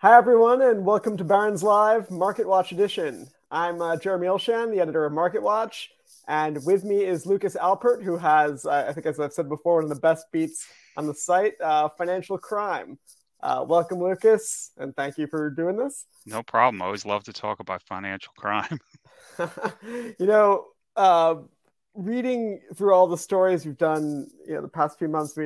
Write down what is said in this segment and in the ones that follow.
Hi, everyone, and welcome to Barron's Live Market Watch Edition. I'm Jeremy Olshan, the editor of Market Watch, and with me is Lucas Alpert, who has, I think as I've said before, one of the best beats on the site, financial crime. Welcome, Lucas, and thank you for doing this. No problem. I always love to talk about financial crime. You know, reading through all the stories we've done, the past few months,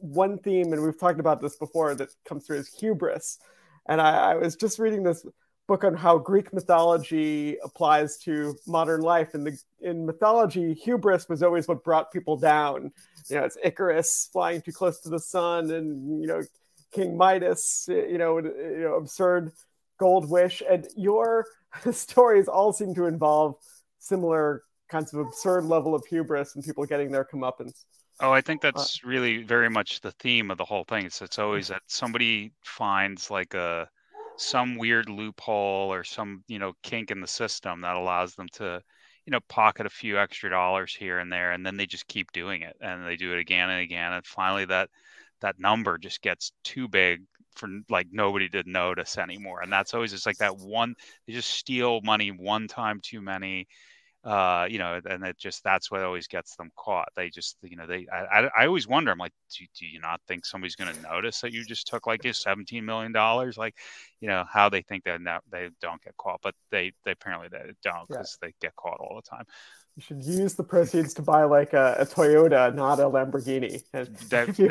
one theme, and we've talked about this before, that comes through is hubris. And I was just reading this book on how Greek mythology applies to modern life. And in mythology, hubris was always what brought people down. It's Icarus flying too close to the sun, and King Midas, absurd gold wish. And your stories all seem to involve similar kinds of absurd level of hubris and people getting their comeuppance. Oh, I think that's really very much the theme of the whole thing. It's always that somebody finds like some weird loophole or some, kink in the system that allows them to, pocket a few extra dollars here and there. And then they just keep doing it, and they do it again and again. And finally that number just gets too big for like nobody to notice anymore. And that's always just like that one, they just steal money one time too many, and that's what always gets them caught. They just, I always wonder, I'm like, do you not think somebody's going to notice that you just took like $17 million? Like, how they think that they don't get caught, but they apparently they don't, because they get caught all the time. You should use the proceeds to buy like a Toyota, not a Lamborghini. Exactly.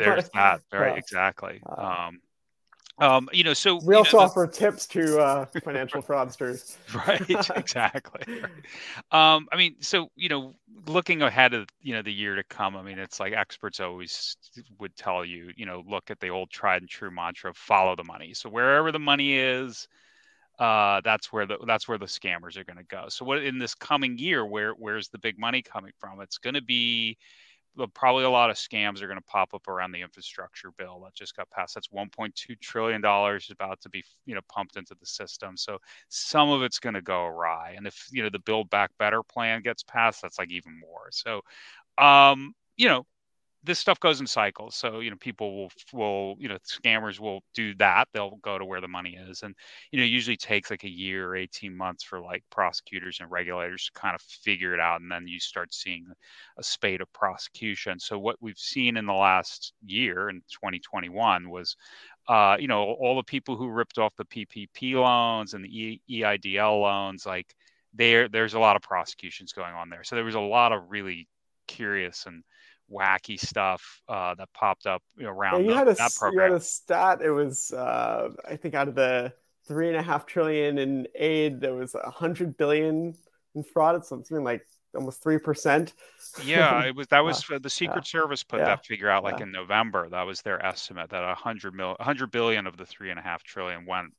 So we also offer tips to financial fraudsters. Right, exactly. Right. Looking ahead of the year to come, it's like experts always would tell you, look at the old tried and true mantra of follow the money. So wherever the money is, that's where the scammers are going to go. So what in this coming year, where's the big money coming from? It's going to be probably a lot of scams are going to pop up around the infrastructure bill that just got passed. That's $1.2 trillion about to be, pumped into the system. So some of it's going to go awry. And if, the Build Back Better plan gets passed, that's like even more. So, this stuff goes in cycles. So, people will scammers will do that. They'll go to where the money is. And, it usually takes like a year or 18 months for like prosecutors and regulators to kind of figure it out. And then you start seeing a spate of prosecution. So what we've seen in the last year in 2021 was, all the people who ripped off the PPP loans and the EIDL loans, like there's a lot of prosecutions going on there. So there was a lot of really curious and wacky stuff that popped up around that program. You had a stat. It was, I think, out of the $3.5 trillion in aid, there was $100 billion in fraud. It's something like almost 3%. Yeah, that was the Secret Service put that figure out like in November. That was their estimate that $100 billion of the $3.5 trillion went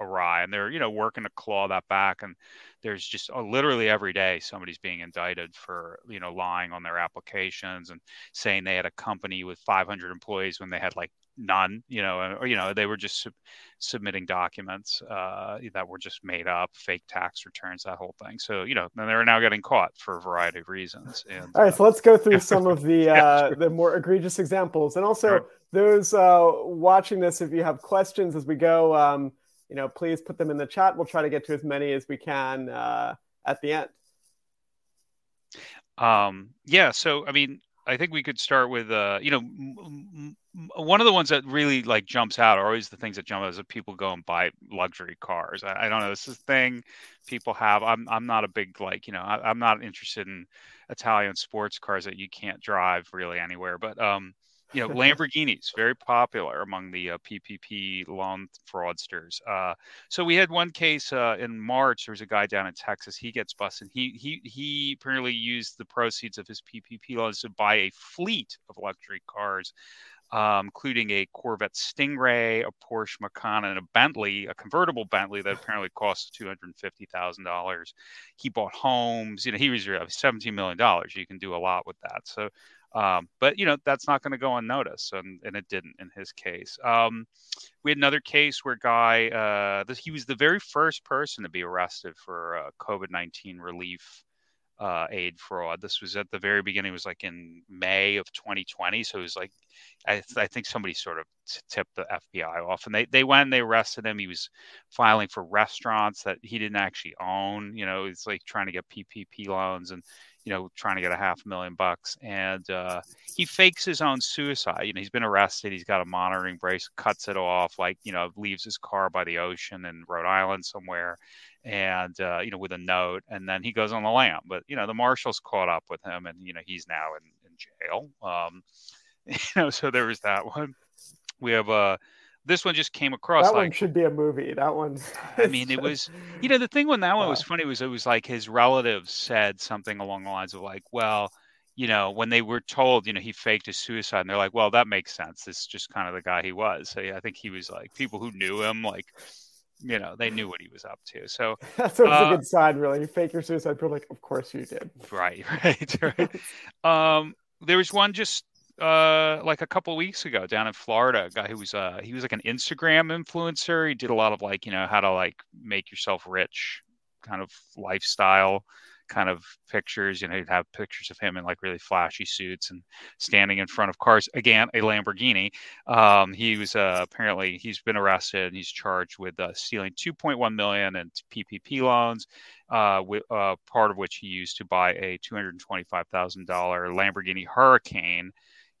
awry, and they're working to claw that back. And there's just literally every day somebody's being indicted for lying on their applications and saying they had a company with 500 employees when they had like none, or they were just submitting documents that were just made up, fake tax returns, that whole thing. So and they're now getting caught for a variety of reasons. And all right, so let's go through some of the the more egregious examples, and also those watching this, if you have questions as we go, please put them in the chat. We'll try to get to as many as we can at the end. So, I think we could start with, one of the ones that really like jumps out are always the things that jump out is that people go and buy luxury cars. I don't know. This is a thing people have. I'm not a big, I'm not interested in Italian sports cars that you can't drive really anywhere. But, Lamborghinis, very popular among the PPP loan fraudsters. So we had one case in March. There was a guy down in Texas. He gets busted. He apparently used the proceeds of his PPP loans to buy a fleet of luxury cars. including a Corvette Stingray, a Porsche Macan, and a Bentley, a convertible Bentley that apparently cost $250,000. He bought homes. You know, he was $17 million. You can do a lot with that. So, but, you know, that's not going to go unnoticed. And it didn't in his case. We had another case where a guy, he was the very first person to be arrested for COVID-19 relief aid fraud. This was at the very beginning. It was like in May of 2020. So it was like, I think somebody sort of tipped the FBI off, and they went and they arrested him. He was filing for restaurants that he didn't actually own. You know, it's like trying to get PPP loans and, you know, trying to get $500,000. And he fakes his own suicide. You know, he's been arrested. He's got a monitoring brace, cuts it off, like, you know, leaves his car by the ocean in Rhode Island somewhere. And, you know, with a note, and then he goes on the lam. But, you know, the marshals caught up with him, and, you know, he's now in jail. You know, so there was that one. We have this one just came across. That one should be a movie. That one. I mean, it was, you know, the thing when that one was funny was it was like his relatives said something along the lines of like, well, you know, when they were told, you know, he faked his suicide, and they're like, well, that makes sense. It's just kind of the guy he was. So yeah, I think he was like people who knew him, like, you know, they knew what he was up to. So that's a good sign, really. You fake your suicide, people are like, of course you did. Right. There was one just like a couple of weeks ago down in Florida, a guy who was he was like an Instagram influencer. He did a lot of like, you know, how to like make yourself rich kind of lifestyle kind of pictures. You know, he'd have pictures of him in like really flashy suits and standing in front of cars. Again, a Lamborghini. He was apparently he's been arrested, and he's charged with stealing $2.1 million in PPP loans, part of which he used to buy a $225,000 Lamborghini Hurricane.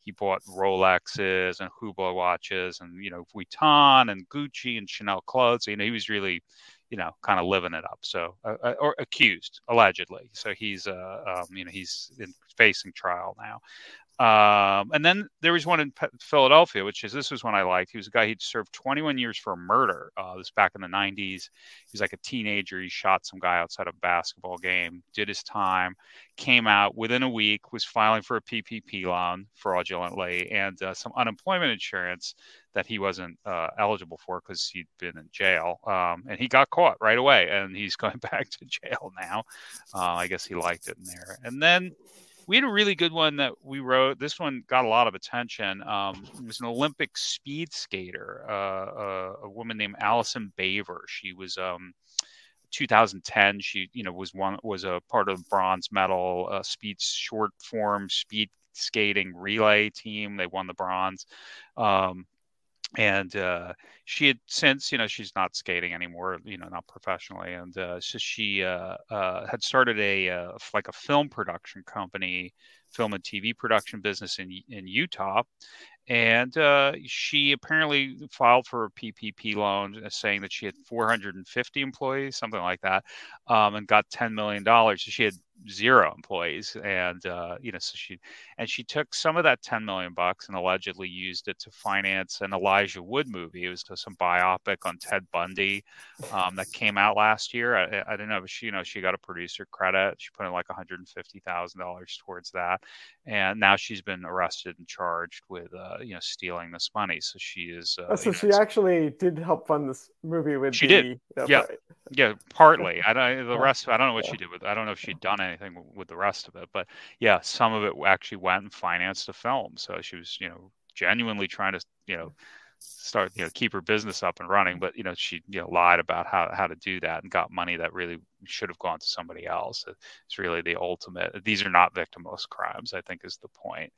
He bought Rolexes and Hublot watches and, you know, Vuitton and Gucci and Chanel clothes. You know, he was really, you know, kind of living it up. So, or accused, allegedly. So he's, you know, he's facing trial now. And then there was one in Philadelphia, which is, this was one I liked. He was a guy who'd served 21 years for a murder. This back in the 90s. He was like a teenager. He shot some guy outside a basketball game, did his time, came out within a week, was filing for a PPP loan fraudulently and some unemployment insurance that he wasn't eligible for because he'd been in jail. And he got caught right away, and he's going back to jail now. I guess he liked it in there. And then we had a really good one that we wrote. This one got a lot of attention. It was an Olympic speed skater, a woman named Allison Baver. She was 2010. She, you know, was a part of the bronze medal speed short form speed skating relay team. They won the bronze. And she had since, you know, she's not skating anymore, you know, not professionally. And so she had started a film production company, film and TV production business in Utah. And she apparently filed for a PPP loan, saying that she had 450 employees, something like that, and got $10 million. So she had zero employees. And, you know, so she took some of that $10 million and allegedly used it to finance an Elijah Wood movie. It was some biopic on Ted Bundy that came out last year. I don't know, but she, you know, she got a producer credit. She put in like $150,000 towards that. And now she's been arrested and charged with, you know, stealing this money. So she is. So she actually did help fund this movie with. She did. Yeah. Right. Yeah. Partly. I don't know what she did with. I don't know if she'd done anything with the rest of it, but yeah, some of it actually went and financed the film. So she was, you know, genuinely trying to, you know, start, you know, keep her business up and running, but, you know, she, you know, lied about how to do that and got money that really should have gone to somebody else. It's really the ultimate. These are not victimless crimes, I think, is the point.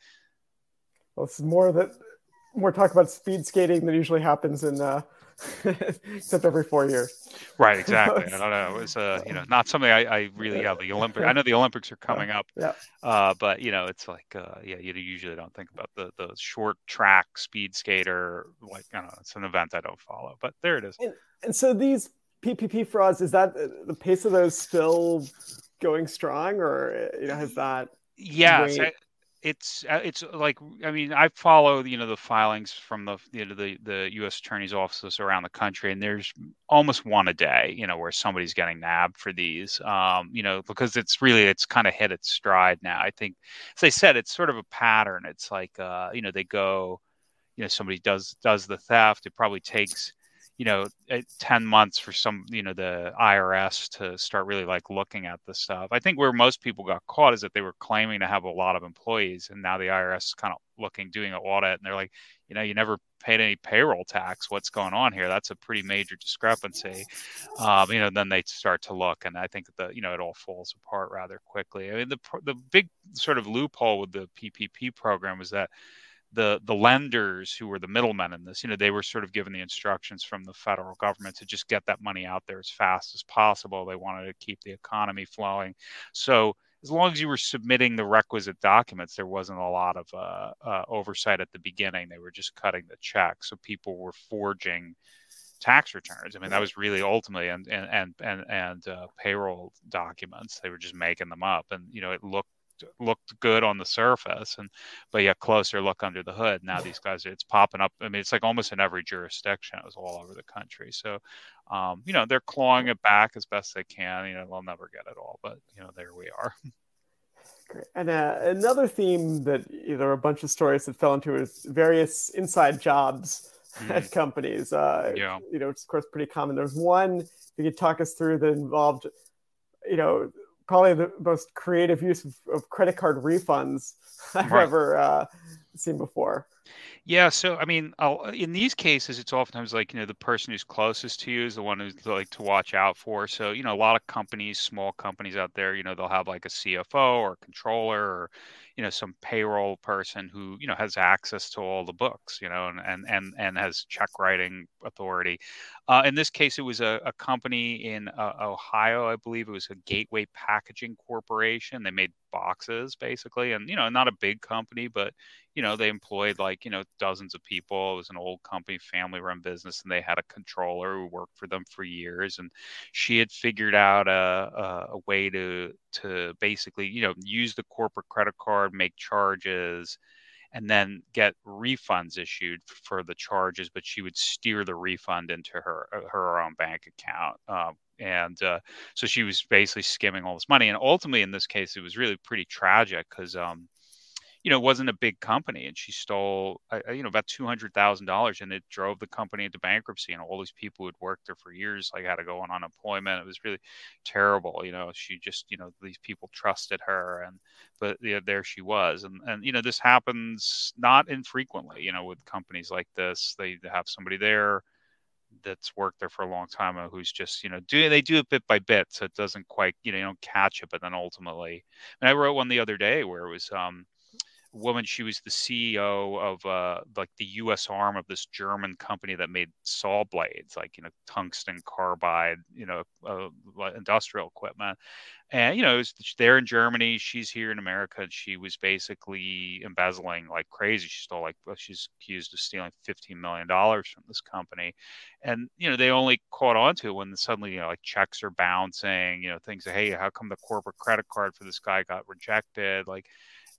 Well, it's more talk about speed skating than usually happens in except every 4 years. Right, exactly. I don't know. It was you know, not something I really the Olympics. I know the Olympics are coming up. Yeah. But you know, it's like you usually don't think about the short track speed skater. Like, I don't know, it's an event I don't follow, but there it is. And so these PPP frauds, is that the pace of those still going strong, or, you know, has that? Yeah. It's like, I mean, I follow, you know, the filings from the, you know, the U.S. attorney's offices around the country, and there's almost one a day, you know, where somebody's getting nabbed for these, you know, because it's kind of hit its stride now. I think, as I said, it's sort of a pattern. It's like, you know, they go, you know, somebody does the theft, it probably takes, you know, 10 months for some, you know, the IRS to start really like looking at this stuff. I think where most people got caught is that they were claiming to have a lot of employees, and now the IRS is kind of doing an audit, and they're like, you know, you never paid any payroll tax. What's going on here? That's a pretty major discrepancy. You know, then they start to look, and I think that the, you know, it all falls apart rather quickly. I mean, the big sort of loophole with the PPP program was that the lenders who were the middlemen in this, you know, they were sort of given the instructions from the federal government to just get that money out there as fast as possible. They wanted to keep the economy flowing. So as long as you were submitting the requisite documents, there wasn't a lot of oversight at the beginning. They were just cutting the check. So people were forging tax returns. I mean, that was really ultimately and payroll documents. They were just making them up, and, you know, it looked good on the surface, and but yeah, closer look under the hood. Now these guys, it's popping up. I mean, it's like almost in every jurisdiction. It was all over the country. So, you know, they're clawing it back as best they can. You know, they'll never get it all, but you know, there we are. Great. And another theme that there were a bunch of stories that fell into is various inside jobs at companies. Yeah. You know, it's of course pretty common. There's one you could talk us through that involved, you know, probably the most creative use of credit card refunds I've ever seen before. Yeah. So, I mean, in these cases, it's oftentimes like, you know, the person who's closest to you is the one who's like to watch out for. So, you know, a lot of companies, small companies out there, you know, they'll have like a CFO or a controller or, you know, some payroll person who, you know, has access to all the books, you know, and has check writing authority. In this case, it was a company in Ohio, I believe. It was a Gateway Packaging Corporation. They made boxes basically, and, you know, not a big company, but, you know, they employed like, you know, dozens of people. It was an old company, family run business, and they had a controller who worked for them for years, and she had figured out a way to basically, you know, use the corporate credit card, make charges, and then get refunds issued for the charges, but she would steer the refund into her own bank account. So she was basically skimming all this money. And ultimately, in this case, it was really pretty tragic because, you know, it wasn't a big company, and she stole, you know, about $200,000, and it drove the company into bankruptcy. And all these people who'd worked there for years, like, had to go on unemployment. It was really terrible. You know, she just, you know, these people trusted her, but you know, there she was. And, you know, this happens not infrequently, you know, with companies like this. They have somebody there that's worked there for a long time, who's just, you know, they do it bit by bit. So it doesn't quite, you know, you don't catch it, but then ultimately, and I wrote one the other day where it was, woman, she was the CEO of like the U.S. arm of this German company that made saw blades, like, you know, tungsten carbide, you know, industrial equipment. And, you know, it was there in Germany. She's here in America. And she was basically embezzling like crazy. She stole she's accused of stealing $15 million from this company. And, you know, they only caught on to it when suddenly, you know, like checks are bouncing, you know, things like, hey, how come the corporate credit card for this guy got rejected? Like,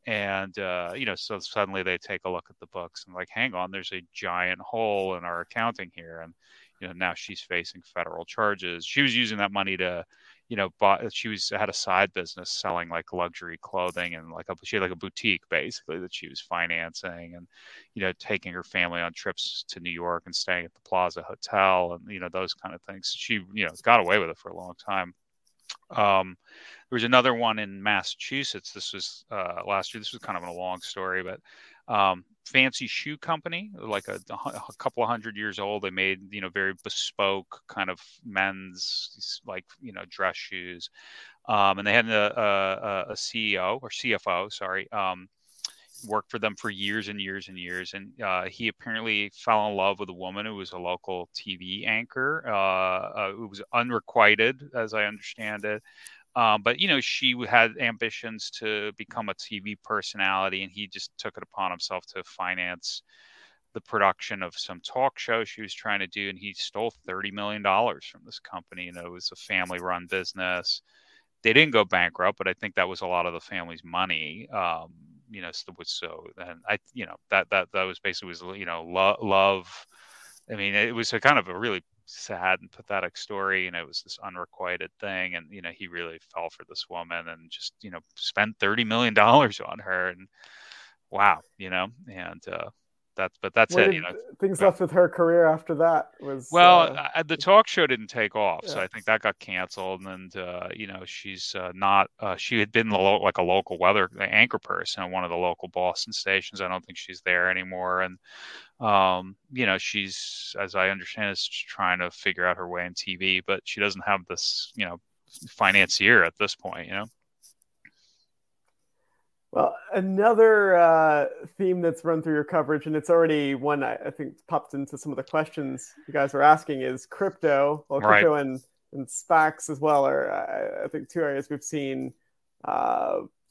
and, you know, so suddenly they take a look at the books and like, hang on, there's a giant hole in our accounting here. And, you know, now she's facing federal charges. She was using that money to, you know, had a side business selling like luxury clothing, and like she had like a boutique basically that she was financing, and, you know, taking her family on trips to New York and staying at the Plaza Hotel and, you know, those kind of things. She, you know, got away with it for a long time. There was another one in Massachusetts. This was last year. This was kind of a long story, but fancy shoe company, like a couple of hundred years old. They made, you know, very bespoke kind of men's, like, you know, dress shoes. And they had a CEO or CFO, sorry, worked for them for years and years and years. And he apparently fell in love with a woman who was a local TV anchor, who was unrequited, as I understand it. But, you know, she had ambitions to become a TV personality, and he just took it upon himself to finance the production of some talk show she was trying to do. And he stole $30 million from this company. And it was a family run business. They didn't go bankrupt, but I think that was a lot of the family's money. You know, so and I, you know, that was basically you know, love. I mean, it was a really sad and pathetic story, and it was this unrequited thing. And, you know, he really fell for this woman and just, you know, spent $30 million on her, and wow, you know, and But that's it. You know, things left with her career after that was the talk show didn't take off, so I think that got canceled. And you know, she's not. She had been a local weather anchor person at one of the local Boston stations. I don't think she's there anymore. And you know, she's, as I understand, is trying to figure out her way in TV, but she doesn't have this, you know, financier at this point. You know. Well, another theme that's run through your coverage, and it's already one I think popped into some of the questions you guys were asking, is crypto. Well, crypto and SPACs as well are, I think, two areas we've seen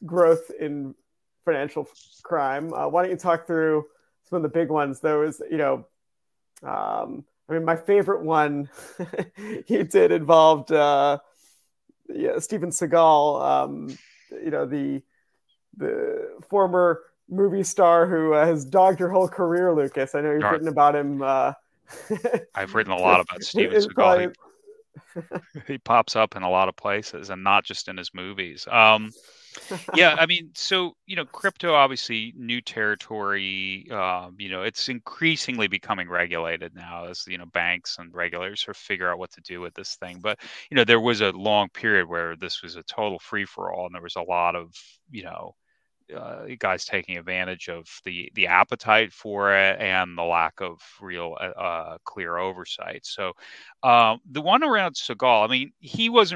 growth in financial crime. Why don't you talk through some of the big ones? There was, you know, I mean, my favorite one you did involved Steven Seagal, you know, the former movie star who has dogged your whole career, Lucas. I know you've written about him. I've written a lot about Steven Seagal. He pops up in a lot of places and not just in his movies. I mean, so, you know, crypto, obviously new territory, you know, it's increasingly becoming regulated now as, you know, banks and regulators sort of figure out what to do with this thing. But, you know, there was a long period where this was a total free for all. And there was a lot of, you know, guys taking advantage of the appetite for it and the lack of real clear oversight. So the one around Seagal, I mean, he was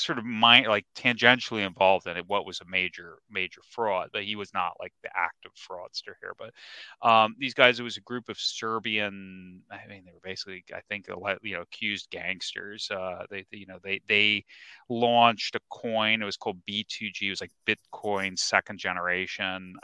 sort of tangentially involved in it, what was a major fraud, but he was not like the active fraudster here. But these guys, it was a group of Serbian, I mean, they were basically, I think, you know, accused gangsters. They launched a coin. It was called B2G. It was like Bitcoin second generation.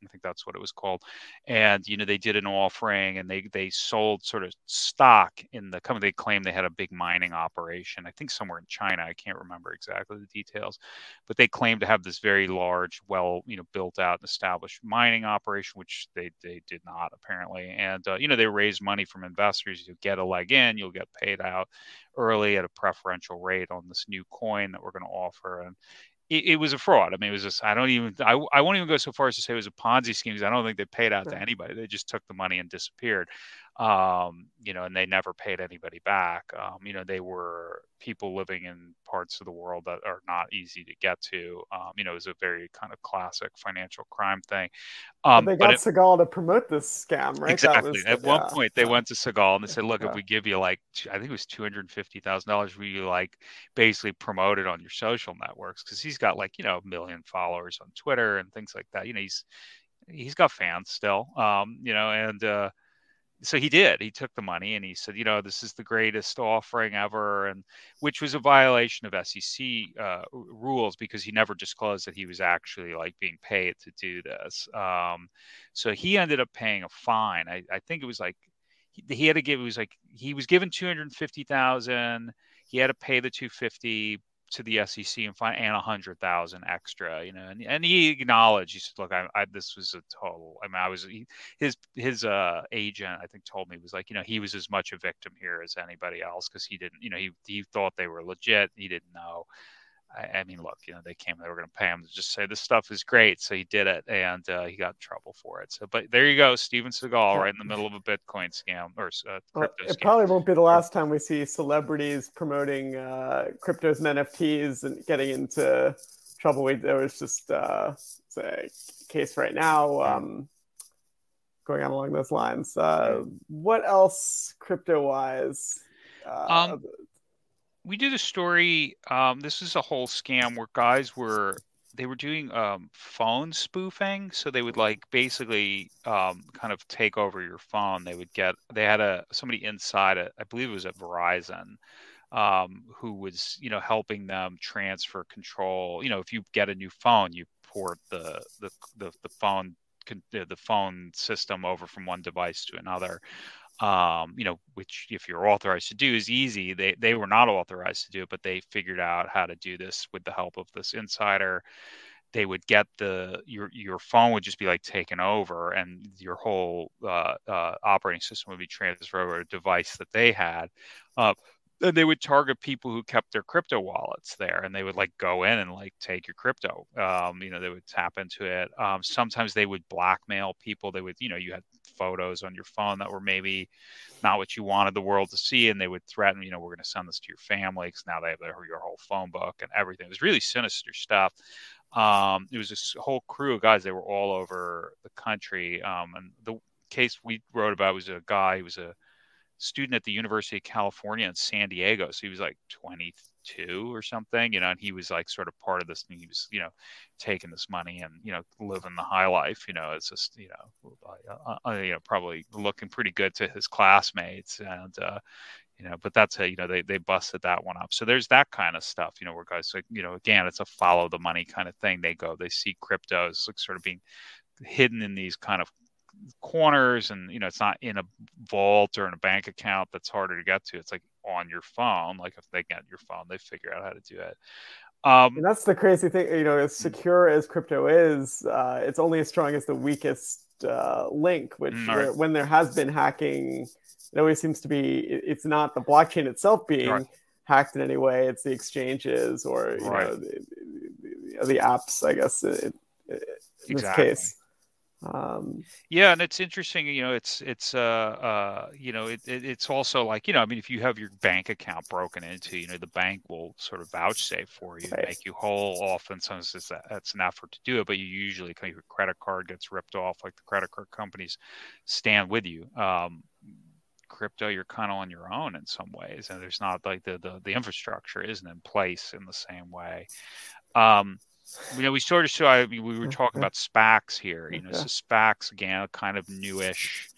I think that's what it was called. And, you know, they did an offering and they sold sort of stock in the company. They claimed they had a big mining operation, I think somewhere in China. I can't remember exactly the details, but they claimed to have this very large, well, you know, built out and established mining operation, which they did not apparently. And, you know, they raised money from investors. You get a leg in, you'll get paid out early at a preferential rate on this new coin that we're going to offer. And it was a fraud. I mean, it was just, I won't even go so far as to say it was a Ponzi scheme, because I don't think they paid out to anybody. They just took the money and disappeared. You know, and they never paid anybody back. You know, they were people living in parts of the world that are not easy to get to. You know, it was a very kind of classic financial crime thing. They got Seagal to promote this scam, right? Exactly. One point, they went to Seagal and they said, look, if we give you I think it was $250,000, we basically promote it on your social networks, because he's got you know, 1 million followers on Twitter and things like that. You know, he's got fans still, you know, and, so he did. He took the money and he said, you know, this is the greatest offering ever, and which was a violation of SEC rules, because he never disclosed that he was actually being paid to do this. So he ended up paying a fine. I think it was he was given $250,000. He had to pay the $250,000 to the SEC and fine, and $100,000 extra, you know, and he acknowledged. He said, "Look, this was a total. I mean, his agent, I think, told me was you know, he was as much a victim here as anybody else, because he didn't, you know, he thought they were legit. He didn't know. I mean, look, you know, they were going to pay him to just say this stuff is great, so he did it, and he got in trouble for it. So, but there you go, Steven Seagal, right in the middle of a Bitcoin scam or crypto scam. It probably won't be the last time we see celebrities promoting cryptos and NFTs and getting into trouble. There was just a case right now going on along those lines. What else, crypto-wise? We did a story. This is a whole scam where guys were doing phone spoofing. So they would basically kind of take over your phone. They had somebody inside, I believe it was at Verizon, who was, you know, helping them transfer control. You know, if you get a new phone, you port the phone system over from one device to another. You know, which if you're authorized to do is easy. They were not authorized to do it, but they figured out how to do this with the help of this insider. They would get your phone would just be taken over, and your whole operating system would be transferred over to a device that they had. And they would target people who kept their crypto wallets there, and they would like go in and like take your crypto. They would tap into it. Sometimes they would blackmail people. They would, you had photos on your phone that were maybe not what you wanted the world to see, and they would threaten, we're going to send this to your family because now they have your whole phone book and everything. It was really sinister stuff. It was this whole crew of guys. They were all over the country. And the case we wrote about was a guy who was a student at the University of California in San Diego. So he was like 22 or something, and he was like sort of part of this, and he was, taking this money and, living the high life, it's just, probably looking pretty good to his classmates. And, but that's how, they busted that one up. So there's that kind of stuff, where guys, like, again, it's a follow the money kind of thing. They see cryptos like sort of being hidden in these kind of corners, and it's not in a vault or in a bank account that's harder to get to. It's like on your phone. Like if they get your phone, they figure out how to do it. And that's the crazy thing, as secure as crypto is, it's only as strong as the weakest link, which when there has been hacking, it always seems to be it's not the blockchain itself being hacked in any way, it's the exchanges or the apps, I guess, in this case. And it's interesting, it's also like, if you have your bank account broken into, the bank will sort of vouchsafe for you, make you whole. Often sometimes that's an effort to do it, but you usually kind of your credit card gets ripped off. Like the credit card companies stand with you. Crypto, you're kind of on your own in some ways, and there's not like the infrastructure isn't in place in the same way. We were talking about SPACs here, so SPACs, again, a kind of newish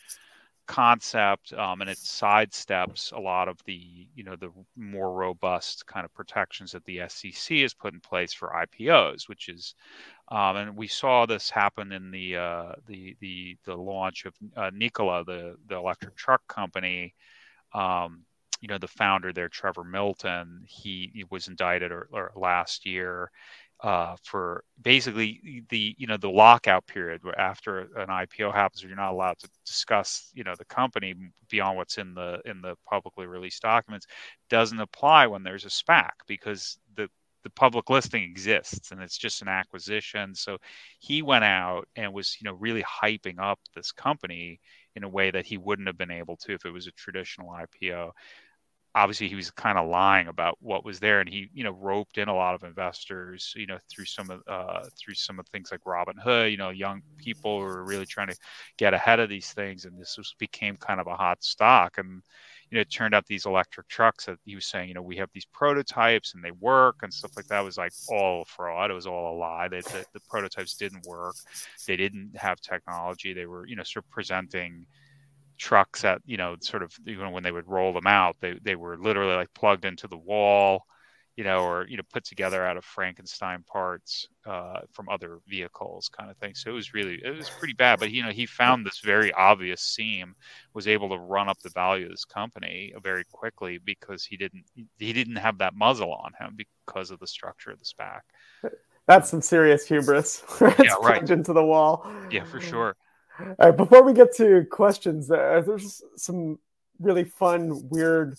concept, and it sidesteps a lot of the, the more robust kind of protections that the SEC has put in place for IPOs, which is, and we saw this happen in the launch of Nikola, the electric truck company. The founder there, Trevor Milton, he was indicted or last year. For basically the lockout period where after an IPO happens, you're not allowed to discuss, the company beyond what's in the publicly released documents, doesn't apply when there's a SPAC because the public listing exists and it's just an acquisition. So he went out and was, really hyping up this company in a way that he wouldn't have been able to if it was a traditional IPO. Obviously, he was kind of lying about what was there, and he, roped in a lot of investors, through some of things like Robin Hood, young people who were really trying to get ahead of these things, and this became kind of a hot stock. And it turned out these electric trucks that he was saying, we have these prototypes and they work and stuff like that, was like all fraud. It was all a lie. The prototypes didn't work. They didn't have technology. They were, sort of presenting trucks that, sort of, when they would roll them out, they were literally like plugged into the wall, or, put together out of Frankenstein parts from other vehicles kind of thing. So it was pretty bad, but, he found this very obvious seam, was able to run up the value of this company very quickly because he didn't have that muzzle on him because of the structure of the SPAC. That's some serious hubris. Plugged into the wall. Yeah, for sure. All right, before we get to questions, there's some really fun, weird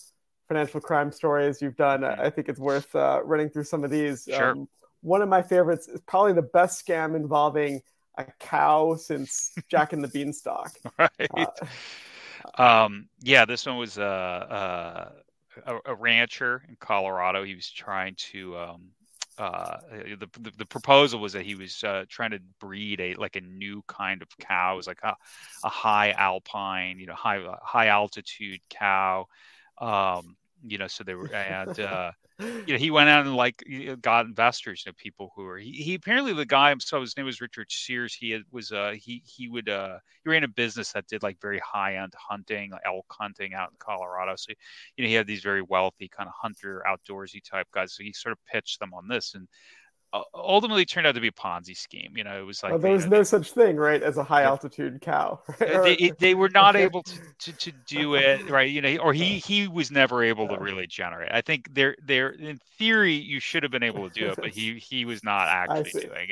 financial crime stories you've done. I think it's worth running through some of these. Sure. One of my favorites is probably the best scam involving a cow since Jack and the Beanstalk. Right. This one was a rancher in Colorado. He was trying to... the proposal was that he was trying to breed a new kind of cow. It was like a high alpine, high altitude cow. So they were, and he went out and got investors, people who were. He apparently, the guy himself, his name was Richard Sears. He ran a business that did very high end hunting, elk hunting out in Colorado. So he had these very wealthy kind of hunter, outdoorsy type guys. So he sort of pitched them on this, and ultimately turned out to be a Ponzi scheme. It was like, there's no such thing, right, as a high altitude cow. They were not able to do it, right? Or he was never able to really generate. I think there in theory you should have been able to do it, but he was not actually doing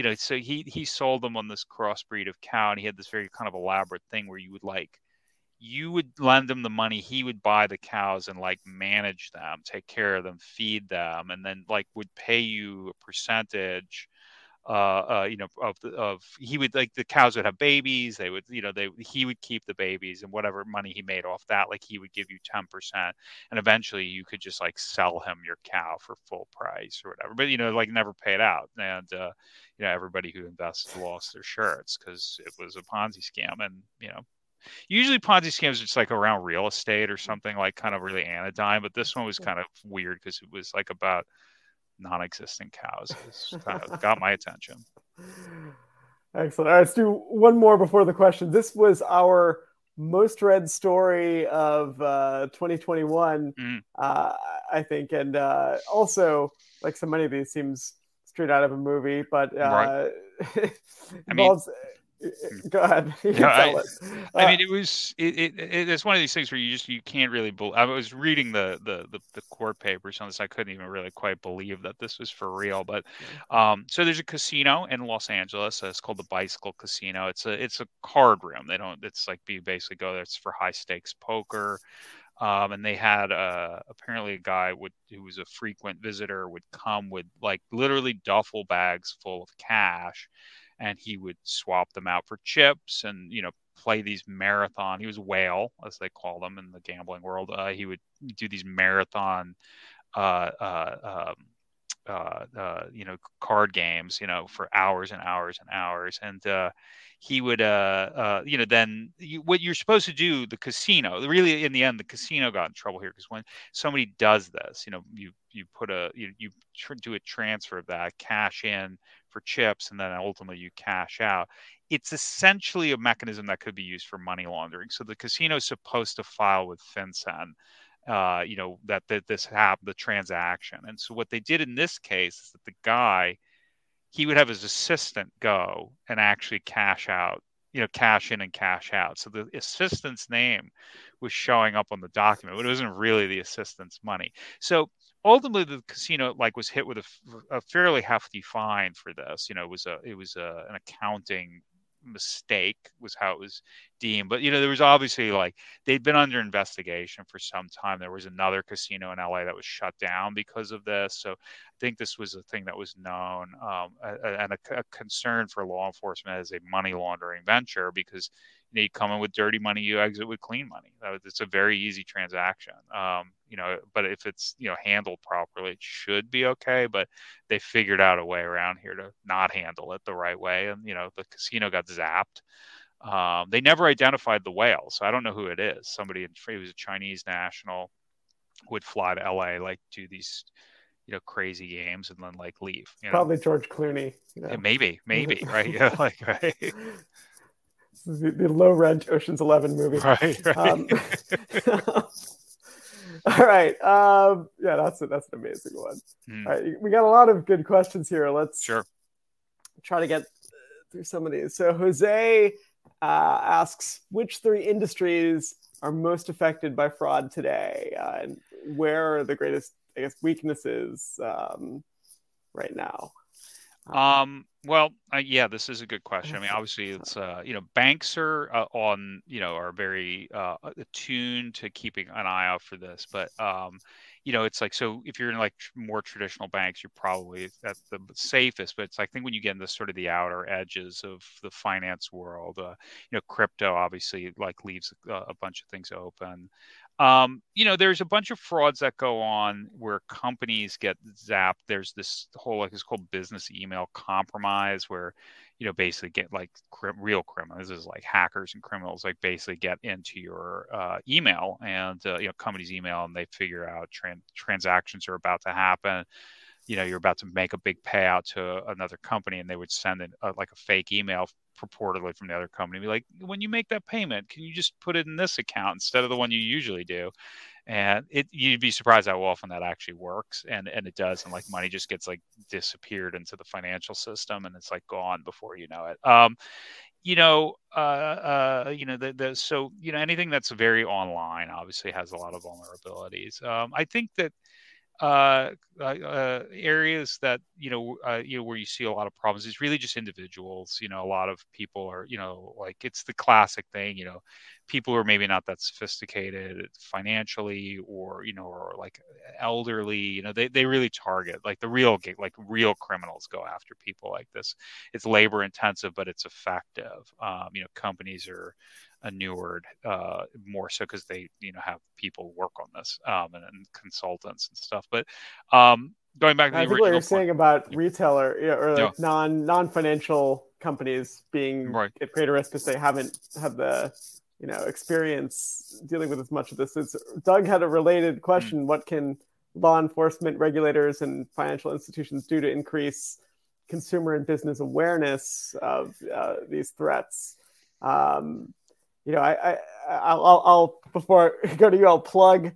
it. So he sold them on this crossbreed of cow, and he had this very kind of elaborate thing where you would you would lend him the money, he would buy the cows and like manage them, take care of them, feed them, and then like would pay you a percentage he would like, the cows would have babies, they would, you know, he would keep the babies, and whatever money he made off that, like he would give you 10%, and eventually you could just like sell him your cow for full price or whatever, but you know, like never paid out. And you know, everybody who invested lost their shirts because it was a Ponzi scam. And you know, usually Ponzi scams are just like around real estate or something, like kind of really anodyne, but this one was kind of weird because it was like about non-existent cows. Got my attention. Excellent. All right, let's do one more before the question. This was our most read story of 2021, I think, and also like so many of these seems straight out of a movie, but right. Go ahead. It's one of these things where you can't really believe. I was reading the court papers on this. I couldn't even really quite believe that this was for real. But so there's a casino in Los Angeles. It's called the Bicycle Casino. It's a card room. They don't. It's like you basically go there. It's for high stakes poker. And they had apparently a guy who was a frequent visitor would come with like literally duffel bags full of cash. And he would swap them out for chips and, you know, play these marathon. He was whale, as they call them in the gambling world. He would do these marathon, card games, you know, for hours and hours and hours. And he would, what you're supposed to do, the casino, really in the end, the casino got in trouble here because when somebody does this, you know, you do a transfer of that cash in for chips, and then ultimately you cash out. It's essentially a mechanism that could be used for money laundering. So the casino is supposed to file with FinCEN, that this happened, the transaction. And so what they did in this case is that the guy, he would have his assistant go and actually cash out, you know, cash in and cash out. So the assistant's name was showing up on the document, but it wasn't really the assistant's money. So ultimately, the casino like was hit with a fairly hefty fine for this. You know, it was an accounting mistake was how it was deemed. But you know, there was obviously like they'd been under investigation for some time. There was another casino in LA that was shut down because of this. So I think this was a thing that was known and a concern for law enforcement as a money laundering venture, because you come in with dirty money, you exit with clean money. It's a very easy transaction. But if it's, handled properly, it should be okay. But they figured out a way around here to not handle it the right way. And, the casino got zapped. They never identified the whale. So I don't know who it is. Somebody, it was a Chinese national, would fly to LA, like do these, crazy games and then like leave. Probably George Clooney. Yeah, maybe. Right. Yeah. Like, right. The low rent Ocean's 11 movie. Right. All right. Yeah, that's an amazing one. All right, we got a lot of good questions here. Let's try to get through some of these. So Jose asks, which three industries are most affected by fraud today? And where are the greatest, weaknesses right now? This is a good question. I mean, obviously it's, banks are are very attuned to keeping an eye out for this, but, it's like, so if you're in like more traditional banks, you're probably at the safest, but it's like, I think when you get into sort of the outer edges of the finance world, crypto obviously like leaves a bunch of things open. There's a bunch of frauds that go on where companies get zapped. There's this whole, it's called business email compromise, where, basically get like real criminals. This is like hackers and criminals, like basically get into your email and, company's email, and they figure out transactions are about to happen. You're about to make a big payout to another company, and they would send a fake email purportedly from the other company, be like, when you make that payment, can you just put it in this account instead of the one you usually do? And you'd be surprised how often that actually works, and it does, and like money just gets like disappeared into the financial system, and it's like gone before you know it. Anything that's very online obviously has a lot of vulnerabilities. I think that areas that, where you see a lot of problems. It's really just individuals. A lot of people are, like, it's the classic thing, people who are maybe not that sophisticated financially, or, or like elderly, they really target like the real criminals go after people like this. It's labor intensive, but it's effective. Companies are inured more so because they have people work on this, and consultants and stuff. But going back to the original what you're saying about retailer or like non-financial companies being at greater risk because they haven't had the experience dealing with as much of this. Doug had a related question: What can law enforcement, regulators, and financial institutions do to increase consumer and business awareness of these threats? I'll before I go to you, I'll plug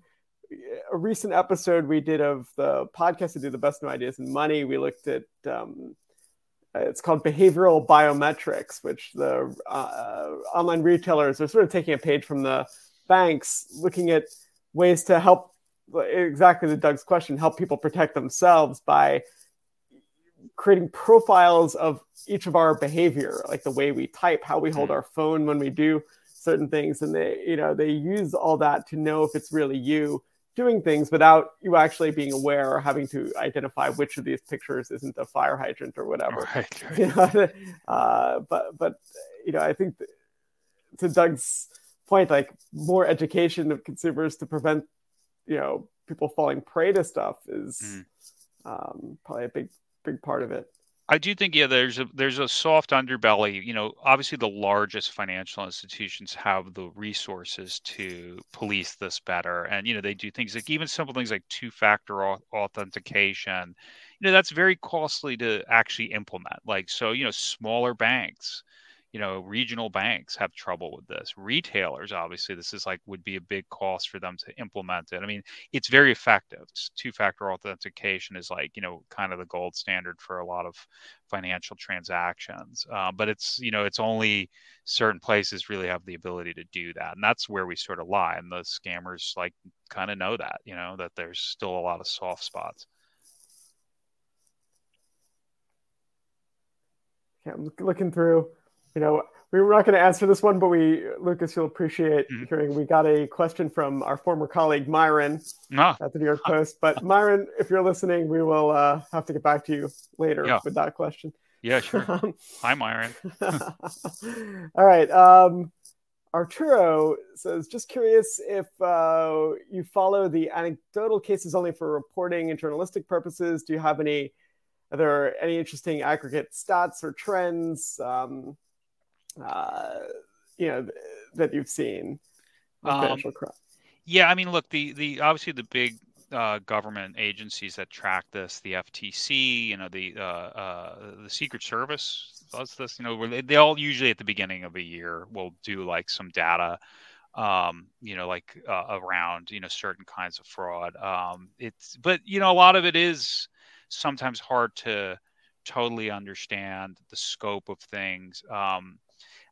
a recent episode we did of the podcast to do the best new ideas in money. We looked at it's called behavioral biometrics, which the online retailers are sort of taking a page from the banks, looking at ways to help exactly to Doug's question, help people protect themselves by creating profiles of each of our behavior, like the way we type, how we hold our phone when we do certain things. And they use all that to know if it's really you doing things without you actually being aware or having to identify which of these pictures isn't a fire hydrant or whatever. Right. But I think to Doug's point, like more education of consumers to prevent, people falling prey to stuff is probably a big part of it. I do think, there's a soft underbelly. Obviously the largest financial institutions have the resources to police this better. And, they do things like even simple things like two-factor authentication, that's very costly to actually implement. Like, so, smaller banks, regional banks have trouble with this. Retailers, obviously, this is would be a big cost for them to implement it. I mean, it's very effective. Two-factor authentication is kind of the gold standard for a lot of financial transactions. But it's, it's only certain places really have the ability to do that. And that's where we sort of lie. And the scammers kind of know that, that there's still a lot of soft spots. Yeah, I'm looking through. We were not going to answer this one, but Lucas, you'll appreciate hearing. We got a question from our former colleague, Myron, at the New York Post. But Myron, if you're listening, we will have to get back to you later with that question. Yeah, sure. Hi, Myron. All right. Arturo says, just curious if you follow the anecdotal cases only for reporting and journalistic purposes. Do you have are there any interesting aggregate stats or trends, that you've seen on financial crime? Yeah, I mean, look, the obviously the big government agencies that track this, the FTC, the Secret Service does this. They all usually at the beginning of a year will do some data, around certain kinds of fraud. A lot of it is sometimes hard to totally understand the scope of things.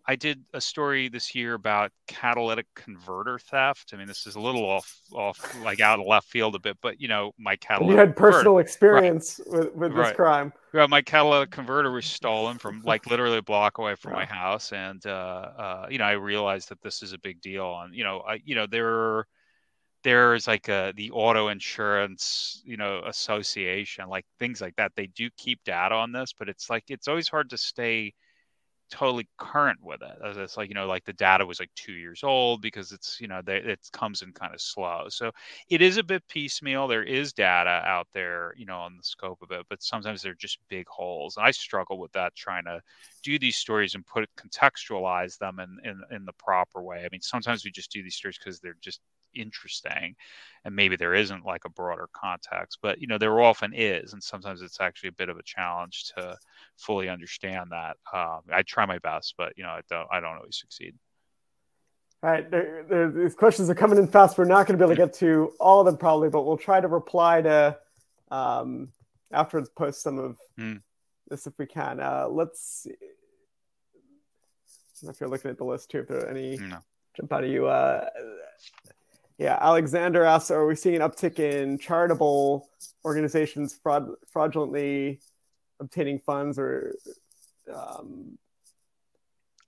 I did a story this year about catalytic converter theft. I mean, this is a little off out of left field a bit, but my catalytic. You had personal experience with this crime. Yeah, my catalytic converter was stolen from literally a block away from my house, and I realized that this is a big deal, and there's the auto insurance, association, things like that. They do keep data on this, but it's it's always hard to stay totally current with it. It's the data was 2 years old because it's, it comes in kind of slow. So it is a bit piecemeal. There is data out there, on the scope of it, but sometimes they're just big holes. And I struggle with that, trying to do these stories and contextualize them in the proper way. I mean, sometimes we just do these stories because they're just interesting and maybe there isn't a broader context, but there often is, and sometimes it's actually a bit of a challenge to fully understand that. I try my best, but I don't always succeed. All right, these questions are coming in fast. We're not going to be able to get to all of them probably, but we'll try to reply to afterwards, post some of this if we can. Let's see. I don't know if you're looking at the list too, if there are any jump out of you. Yeah, Alexander asks, are we seeing an uptick in charitable organizations fraudulently obtaining funds or...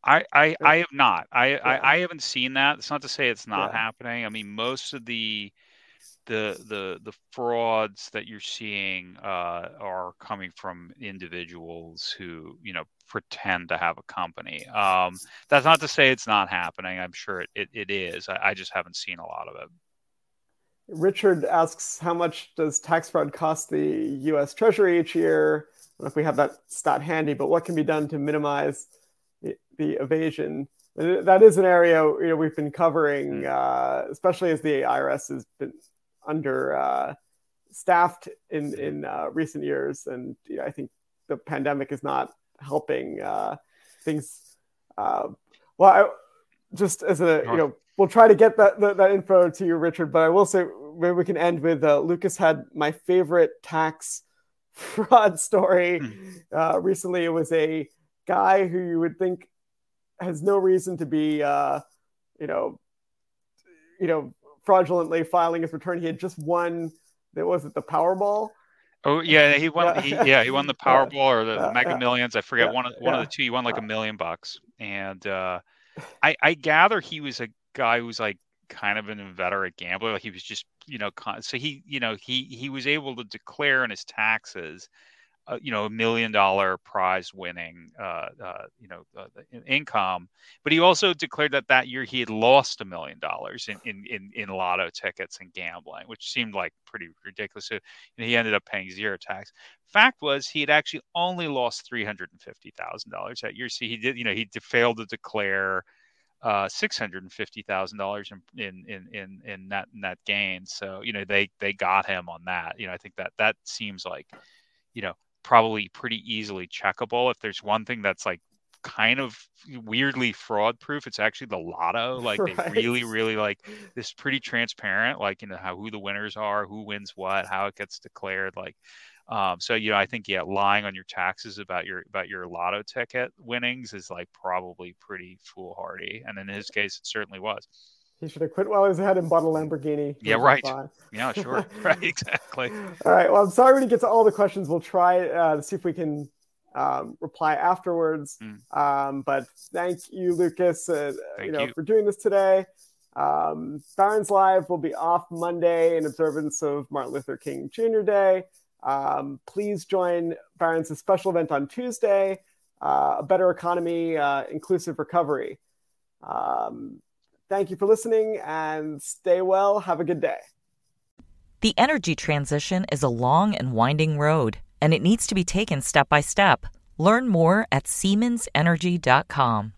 I have not. I haven't seen that. It's not to say it's not happening. I mean, most of the frauds that you're seeing are coming from individuals who, you know, pretend to have a company. That's not to say it's not happening. I'm sure it is. I just haven't seen a lot of it. Richard asks, how much does tax fraud cost the U.S. Treasury each year? I don't know if we have that stat handy, but what can be done to minimize the evasion? That is an area, you know, we've been covering, especially as the IRS has been under staffed in recent years, and you know, I think the pandemic is not helping things. Well, just as a you know, we'll try to get that info to you, Richard. But I will say maybe we can end with Lucas had my favorite tax fraud story recently. It was a guy who you would think has no reason to be, fraudulently filing his return. He had just won. Was it the Powerball? Oh yeah, he won. He won the Powerball or the Mega Millions. I forget one of the two. He won like $1 million, and I gather he was a guy who was like kind of an inveterate gambler. Like he was just, you know, so he was able to declare in his taxes, $1 million prize winning, income. But he also declared that year he had lost $1 million in lotto tickets and gambling, which seemed like pretty ridiculous. So, and he ended up paying zero tax. Fact was, he had actually only lost $350,000 that year. So he did, he failed to declare $650,000 in that gain. So, they got him on that. I think that seems like, probably pretty easily checkable. If there's one thing that's like kind of weirdly fraud proof, it's actually the lotto. Like they really, really like this pretty transparent, like, how, who the winners are, who wins what, how it gets declared. Like, so, I think, lying on your taxes about your lotto ticket winnings is like probably pretty foolhardy. And in his case, it certainly was. He should have quit while he was ahead and bought a Lamborghini. Yeah, right. Yeah, sure. Right, exactly. All right. Well, I'm sorry we didn't get to all the questions. We'll try to see if we can reply afterwards. But thank you, Lucas, thank you for doing this today. Barron's Live will be off Monday in observance of Martin Luther King Jr. Day. Please join Barron's special event on Tuesday, A Better Economy, Inclusive Recovery. Thank you for listening and stay well. Have a good day. The energy transition is a long and winding road, and it needs to be taken step by step. Learn more at SiemensEnergy.com.